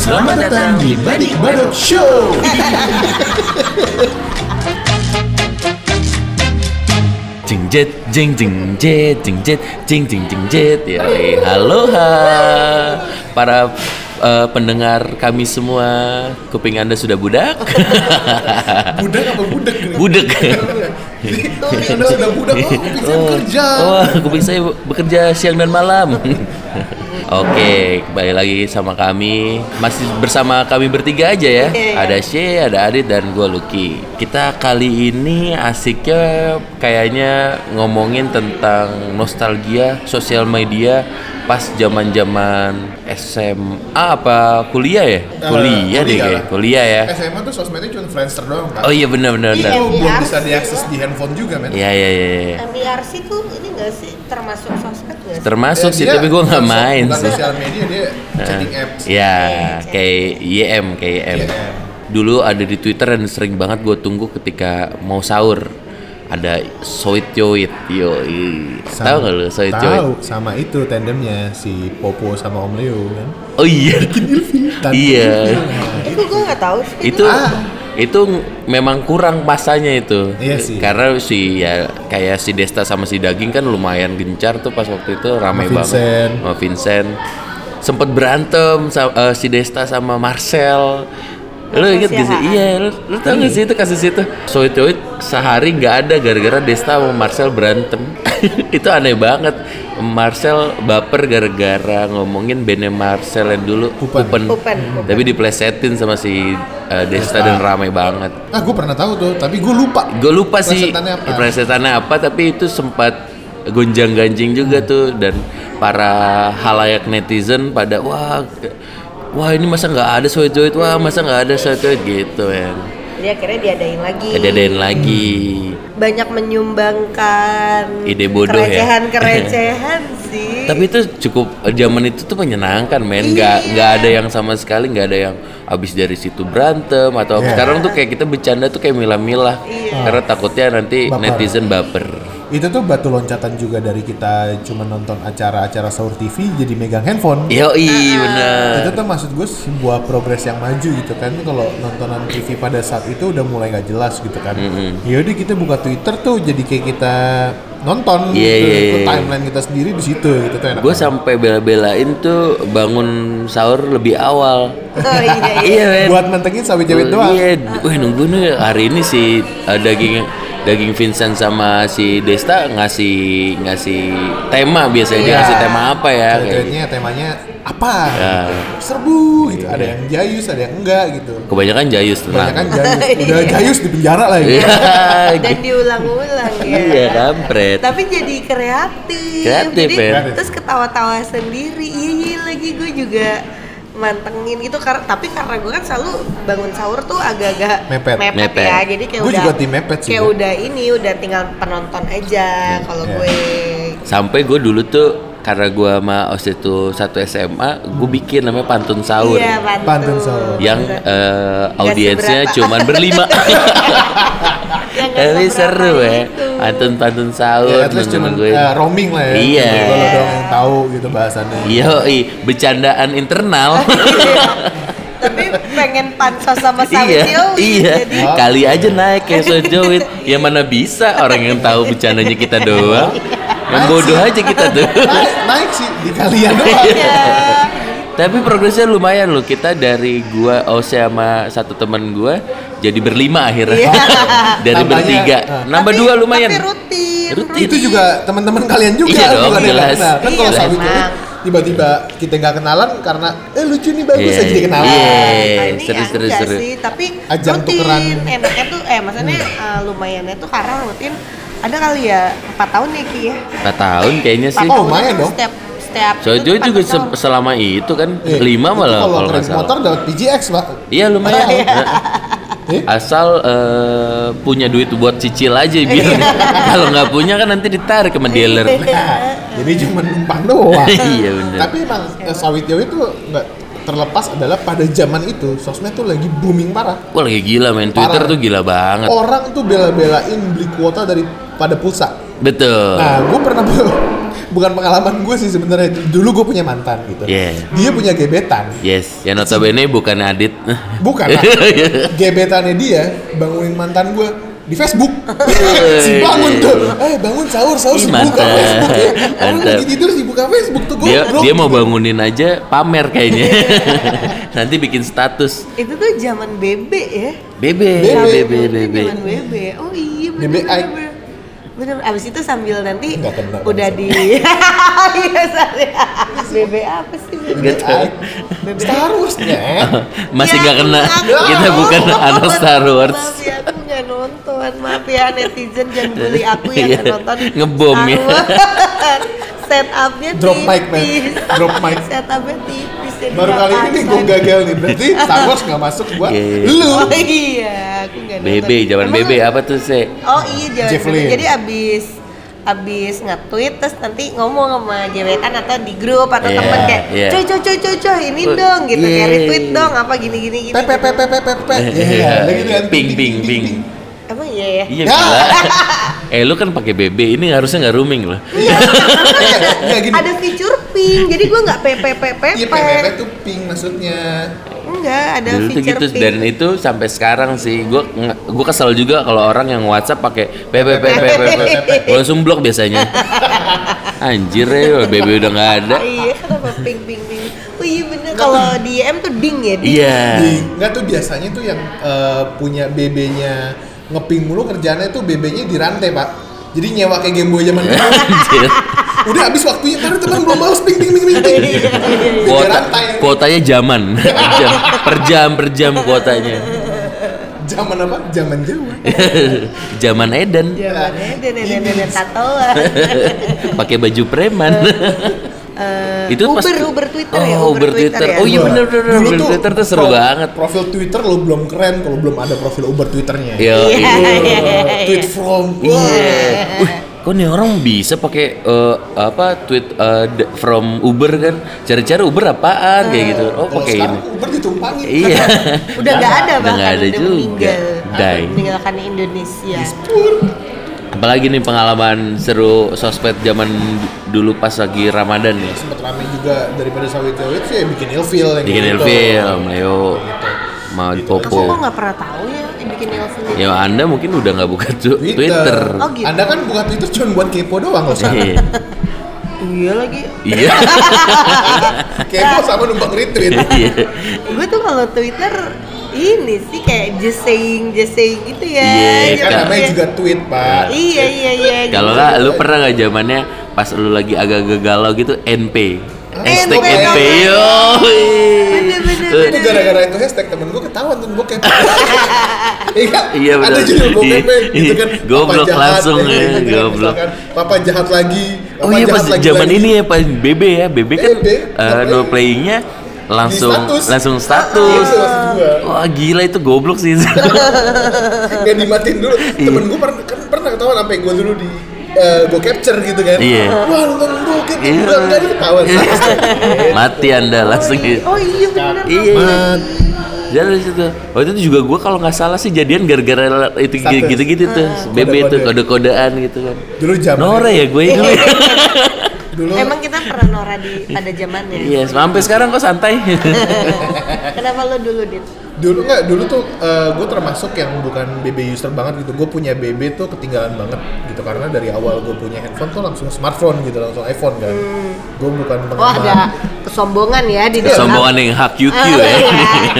Selamat datang di Badik Badok Show. Jingjet, jingjingjet, jingjet, jingjingjingjet. Ya, haloha para pendengar kami semua. Kuping Anda sudah budak. Budak apa budek? Budek. Anda sudah budak. Oh, kuping saya bekerja. Oh, kuping saya bekerja siang dan malam. Oke, kembali lagi sama kami. Masih bersama kami bertiga aja ya. Ada Shea, ada Adit, dan gue Luki. Kita kali ini asiknya kayaknya ngomongin tentang nostalgia sosial media pas zaman-zaman SMA apa kuliah ya? Kuliah ya. SMA tuh sosmednya cuma Friendster doang kan? Oh iya benar. Itu belum bisa diakses di handphone juga men. Iya. MIRC tuh ini enggak sih termasuk sosmed? Termasuk sih, tapi gue nggak main sih. Sosial media dia chatting apps. Ya, kayak YM, Dulu ada di Twitter dan sering banget gue tunggu ketika mau sahur. Ada Sawit Yowi. Tahu nggak lo Sawit Yowi? Tahu, sama itu tandemnya si Popo sama Om Leo kan? Oh iya. Iya. Itu gue nggak tahu. Itu memang kurang pasanya itu. Iya sih. Karena kayak si Desta sama si Daging kan lumayan gencar tuh pas waktu itu, ramai banget. Sama Vincent. Sempet berantem si Desta sama Marcel. Lu inget gak sih? Iya, lu tau gak sih itu kasus itu? Soitcuit sehari gak ada gara-gara Desta sama Marcel berantem. Itu aneh banget. Marcel baper gara-gara ngomongin Benem Marcel yang dulu Kupen. Tapi diplesetin sama si Desta dan ramai banget. Ah, gue pernah tahu tuh, tapi gue lupa sih plesetannya apa, tapi itu sempat gonjang-ganjing juga tuh. Dan para halayak netizen pada wah ini masa nggak ada Soitcuit, wah masa nggak ada Soitcuit gitu ya. Jadi akhirnya diadain lagi. Banyak menyumbangkan ide bodoh kerecehan-kerecehan ya. Sih. Tapi itu cukup, zaman itu tuh menyenangkan men. Nggak ada yang sama sekali, nggak ada yang abis dari situ berantem atau sekarang tuh kayak kita bercanda tuh kayak milah-milah. Karena takutnya nanti netizen baper. Itu tuh batu loncatan juga dari kita cuma nonton acara-acara sahur TV jadi megang handphone. Yoi, benar. Itu tuh maksud gue sebuah progres yang maju gitu kan. Kalau nontonan TV pada saat itu udah mulai gak jelas gitu kan. Yaudah kita buka Twitter tuh jadi kayak kita nonton gitu. Timeline kita sendiri di situ gitu tuh enak. Gue sampai bela-belain tuh bangun sahur lebih awal. Oh iya. Buat mantengin sawit-sawit doang. Iya, nunggu nih hari ini si Daging Vincent sama si Desta ngasih tema biasanya. Ngasih tema apa ya? Kayaknya temanya apa? Serbu gitu. Ada yang jayus, ada yang enggak gitu. Kebanyakan jayus, tenang. Udah jayus di penjara lah gitu. Dan diulang-ulang ya. Iya, kampret. Tapi jadi kreatif. Jadi, ya. Terus ketawa-tawa sendiri. Iya lagi gue juga mantengin gitu karena gue kan selalu bangun sahur tuh agak-agak mepet ya, jadi kayak gua udah juga tim mepet sih, kayak udah tinggal penonton aja kalau gue. Sampai gue dulu tuh karena gue sama Osito satu SMA, gue bikin namanya Pantun Sahur. Iya, Pantun Sahur. Yang audiensnya cuman berlima. Tapi seru ya. Pantun sahur ya, terus cuman roaming lah ya. Iya. Kalau doang yang tahu gitu bahasannya. Yoi, bercandaan internal. Tapi pengen pansos sama Sawit Yowi. Iya. Jadi kali aja naik kayak Soitcuit. Ya mana bisa orang yang tahu bercandanya kita doang. Yang bodoh aja kita tuh. Naik sih di kalian doang. Tapi progresnya lumayan loh, kita dari gua sama satu teman gua jadi berlima akhirnya. Dari bertiga nambah dua lumayan. Tapi rutin. Itu juga teman-teman kalian juga. Iya dong, jelas. Kan kalau Sawit Yowi tiba-tiba kita nggak kenalan karena lucu nih bagus aja jadi kenalan. Seru. Tapi ajang tukeran enaknya tuh maksudnya lumayannya tuh karena rutin. Ada kali ya 4 tahun ya Ki ya. 4 tahun kayaknya sih. Oh lumayan dong. Soitcuit juga selama itu kan 5 malah kalau nggak salah. Kalau motor dapat PJX Pak. Iya lumayan. Asal punya duit buat cicil aja biar. Kalau nggak punya kan nanti ditarik sama dealer. Jadi cuma numpang doang. Iya benar. Tapi emang Sawit Yowi itu nggak terlepas adalah pada zaman itu sosmed tuh lagi booming parah. Wah lagi gila men, Twitter tuh gila banget. Orang tuh bela-belain beli kuota daripada pulsa. Betul. Nah, gue pernah bukan pengalaman gue sih sebenarnya. Dulu gue punya mantan gitu. Yeah. Dia punya gebetan. Yes. Yang notabene bukan Adit. Bukan. Lah. Gebetannya dia bangunin mantan gue di Facebook. Si bangun tuh. Bangun sahur si buka Facebook ya. Orang lagi tidur si buka Facebook tuh gue. Dia mau bangunin aja pamer kayaknya. Nanti bikin status. Itu tuh zaman bebe ya. Bebe. Zaman bebe. Oh iya bener. Bener. Abis itu sambil nanti kena, udah di. Iya saya. Bebe apa sih? Enggak tahu. Bebe Star Wars ya. Masih enggak ya, kena. Enggak. Kita bukan anak Star Wars. Nonton, maaf ya netizen, jangan bully aku yang nonton ngebom ya. Setupnya tipis, drop mic. Setupnya tipis. Baru kali ini gue gagal nih, berarti Star Wars nggak masuk buat lu. Oh iya, aku nggak nonton. BB, zaman BB apa tuh sih? Oh iya, zaman. Jadi abis nge-tweet terus nanti ngomong sama jewekan atau di grup atau temen kayak coy ini dong gitu, kayak retweet dong apa gini pepe lagi kan ping emang iya lu kan pakai BB ini harusnya nggak rooming loh. Ada fitur ping jadi gua nggak pepe itu ping maksudnya. Enggak, ada dulu feature gitu, dan itu sampai sekarang sih gue kesel juga kalau orang yang WhatsApp pakai PPP langsung blok biasanya. Anjir ya, BB udah nggak ada. Iya, kenapa ping. Oh iya bener, kalau DM tuh ding ya. Iya. Enggak tuh biasanya tuh yang punya BB-nya ngeping mulu kerjaannya tuh BB-nya dirantai pak. Jadi nyewa kayak game boy zaman dulu. Udah habis waktunya karena teman belum balas ping. Kuotanya jaman. per jam kuotanya. Jaman apa? Jaman Jawa. Jaman Eden. Jaman Eden tatoan. Pakai baju preman. Itu pas Uber Twitter ya. Uber Twitter. Oh iya benar. Uber Twitter tuh seru banget. Profil Twitter lo belum keren kalau belum ada profil Uber Twitternya. Iya. Tweet from. Iya. Kok nih orang bisa pakai tweet from Uber kan? Cari-cari Uber apaan kayak gitu. Oh, pakai ini. Uber ditumpangin. Iya. Udah enggak ada bahkan. Enggak ada juga. Meninggalkan Indonesia. Apalagi nih pengalaman seru sosmed zaman dulu pas lagi Ramadan nih. Sempet rame juga daripada sawit-sawit sih bikin ilfil. Bikin ilfil, Om Leo. Mau Popo. Aku enggak pernah tahu ya. Ya Anda mungkin udah nggak buka Twitter. Oh, gitu. Anda kan buka Twitter cuma buat kepo doang loh. Iya lagi. Iya. Kepo sama numpang retweet. Gue tuh kalau Twitter ini sih kayak just saying gitu ya. Iya. Kan namanya juga tweet pak. Iya. Kalau nggak, lu pernah nggak zamannya pas lu lagi agak galau gitu NP. Hashtag NP yo. Itu gara-gara itu hashtag temen gue ketahuan tuh bokep. Iya benar. Ada judul bokep gitu kan. Goblok langsung ya, goblok. Papa jahat lagi. Oh iya pas zaman ini ya pas BB kan no playingnya langsung status. Wah gila itu goblok sih. Gak dimatiin dulu. Temen gue pernah ketahuan sampai gue dulu di gue capture gitu kan. Iya. Wah, nonton gue capture enggak ada ketahuan. Mati Anda langsung gitu. Oh iya benar. Jadi situ. Waktu itu juga gue kalau nggak salah sih jadian gara-gara itu gitu-gitu tuh. BB itu kode-kodean gitu kan. Dulu zaman Nora ya gue dulu. Dulu. Emang kita pernah Nora pada zamannya. Iya, sampai sekarang kok santai. Kenapa lo dulu, Dit? Dulu tuh gue termasuk yang bukan BB user banget gitu. Gue punya BB tuh ketinggalan banget gitu karena dari awal gue punya handphone tuh langsung smartphone gitu, langsung iPhone kan. Gue bukan penggemar. Oh ada kesombongan ya di dalam. Kesombongan yang hak UQ ya.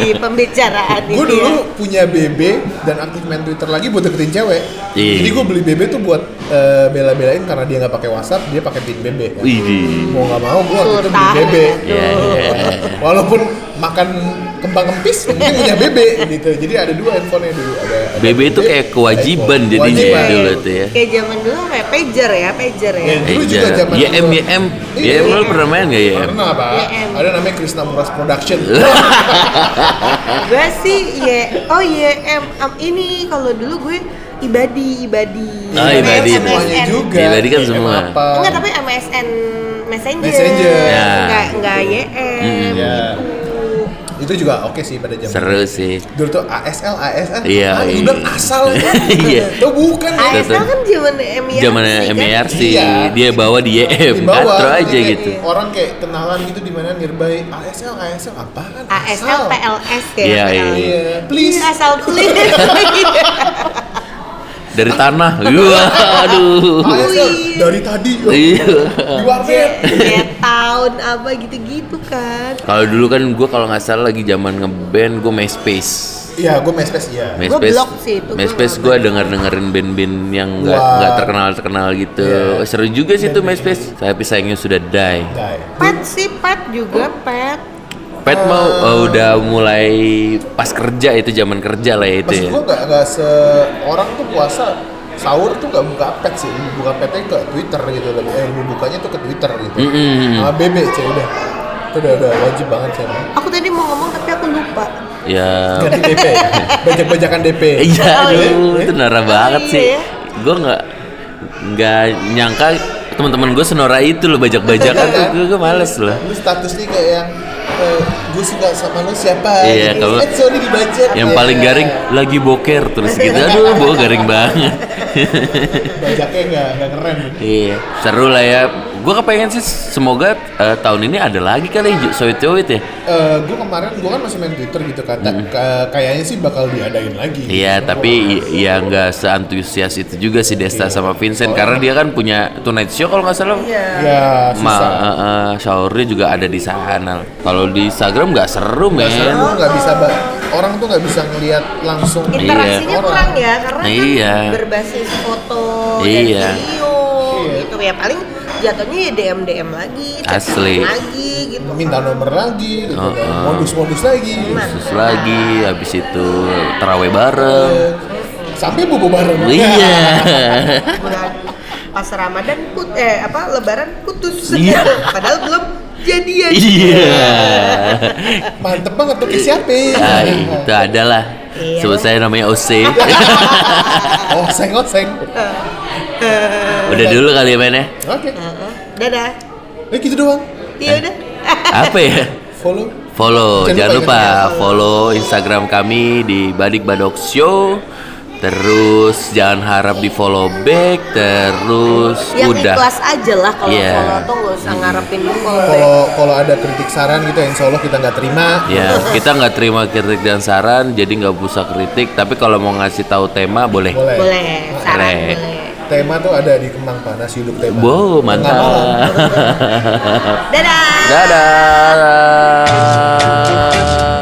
Di pembicaraan ini. Gue dulu punya BB dan aktif main Twitter lagi buat deketin cewek. Jadi gue beli BB tuh buat bela-belain karena dia nggak pakai WhatsApp, dia pakai pin BB. Kan? Mau nggak mau gue harus beli BB. Walaupun makan kembang kempis mungkin punya BB gitu. Jadi ada dua handphonenya dulu. Ada BB itu kayak kewajiban jadinya dulu itu ya. Kayak zaman dulu kayak pager ya. Dulu juga zaman YM lu pernah main enggak YM? Pernah, Pak. Ada namanya Krishna Muras Production. Gue sih YM. Ini kalau dulu gue ibadi. Semuanya juga. Ibadi kan semua. Enggak, tapi MSN Messenger. Enggak YM. Itu Itu juga oke sih pada zaman seru itu. Sih. Dulu tuh ASL. Iya. Ini bilang asal. Iya. Tuh bukan. ASL kan zaman MIRC. Iya. Dia bawa di YM. Katro aja gitu. Orang kayak kenalan gitu di mana nearby ASL apaan? ASL PLS ya. Iya. Please. Asal please. Dari tanah, aduh. Dari tadi, di warnet, tahun apa gitu-gitu kan. Kalau dulu kan gue kalau nggak salah lagi zaman ngeband, gue MySpace. Iya, gue MySpace ya. Gue blog sih itu. MySpace gue dengerin band-band yang nggak terkenal gitu. Yeah. Seru juga sih itu MySpace. Tapi sayangnya sudah die. Pet sih, Pet juga Pet. Pet mau udah mulai pas kerja itu zaman kerja lah itu. Maksud ya. Gue nggak seorang tuh puasa sahur tuh nggak buka Pet sih, buka Petnya ke Twitter gitu lagi. Bukanya tuh ke Twitter gitu. BBC udah. Itu udah wajib banget sih. Aku tadi mau ngomong tapi aku lupa. Ya. Ganti DP. Bajak-bajakan DP. Iya. Itu nara banget sih. Gue nggak nyangka teman-teman gue senora itu loh bajak-bajakan tuh. Gue males loh. Lu statusnya kayak yang gue suka sama lu siapa? Iya, kalau sorry dibaca. Yang paling garing lagi boker terus gitu. Aduh, gue garing banget. Bajaknya nggak keren. Iya, seru lah ya. Gue kepengen sih semoga tahun ini ada lagi kali Sawit Yowi ya. Gue kemarin kan masih main Twitter gitu kata kayaknya sih bakal diadain lagi. Iya, tapi ya nggak seantusias itu juga si Desta sama Vincent karena dia kan punya tonight show kalau nggak salah. Iya. Sahurnya juga ada di sana. Kalau di Instagram nggak seru men. Nggak bisa orang tuh nggak bisa ngelihat langsung. Interaksinya kurang ya karena kan berbasis foto dan video gitu ya paling. Jatuhnya DM lagi, asli lagi gitu. Minta nomor lagi, gitu kan. Modus-modus lagi. Modus lagi, habis itu terawih bareng. Sampai bubu bareng. Iya. Pas Ramadan Lebaran putus. Iya. Padahal belum jadian. Iya. Mantep banget tuh siapa? Nah, itu adalah. Sebut saya namanya Ose. Oseng. Udah dulu kali ya mainnya. Oke. Dadah. Gitu doang. Iya udah. Apa ya? Follow. Jangan lupa follow Instagram kami di Badik Badok Show. Terus jangan harap di follow back. Terus yang udah. Yang ikhlas aja lah kalau follow tuh nggak usah ngarepin di follow back. Kalau ada kritik saran gitu, insya Allah kita nggak terima. Ya, kita nggak terima kritik dan saran. Jadi nggak usah kritik. Tapi kalau mau ngasih tahu tema boleh. Boleh. Saran boleh. Tema tuh ada di Kemang Panas Hidup tema. Wow, mantap. Dadah.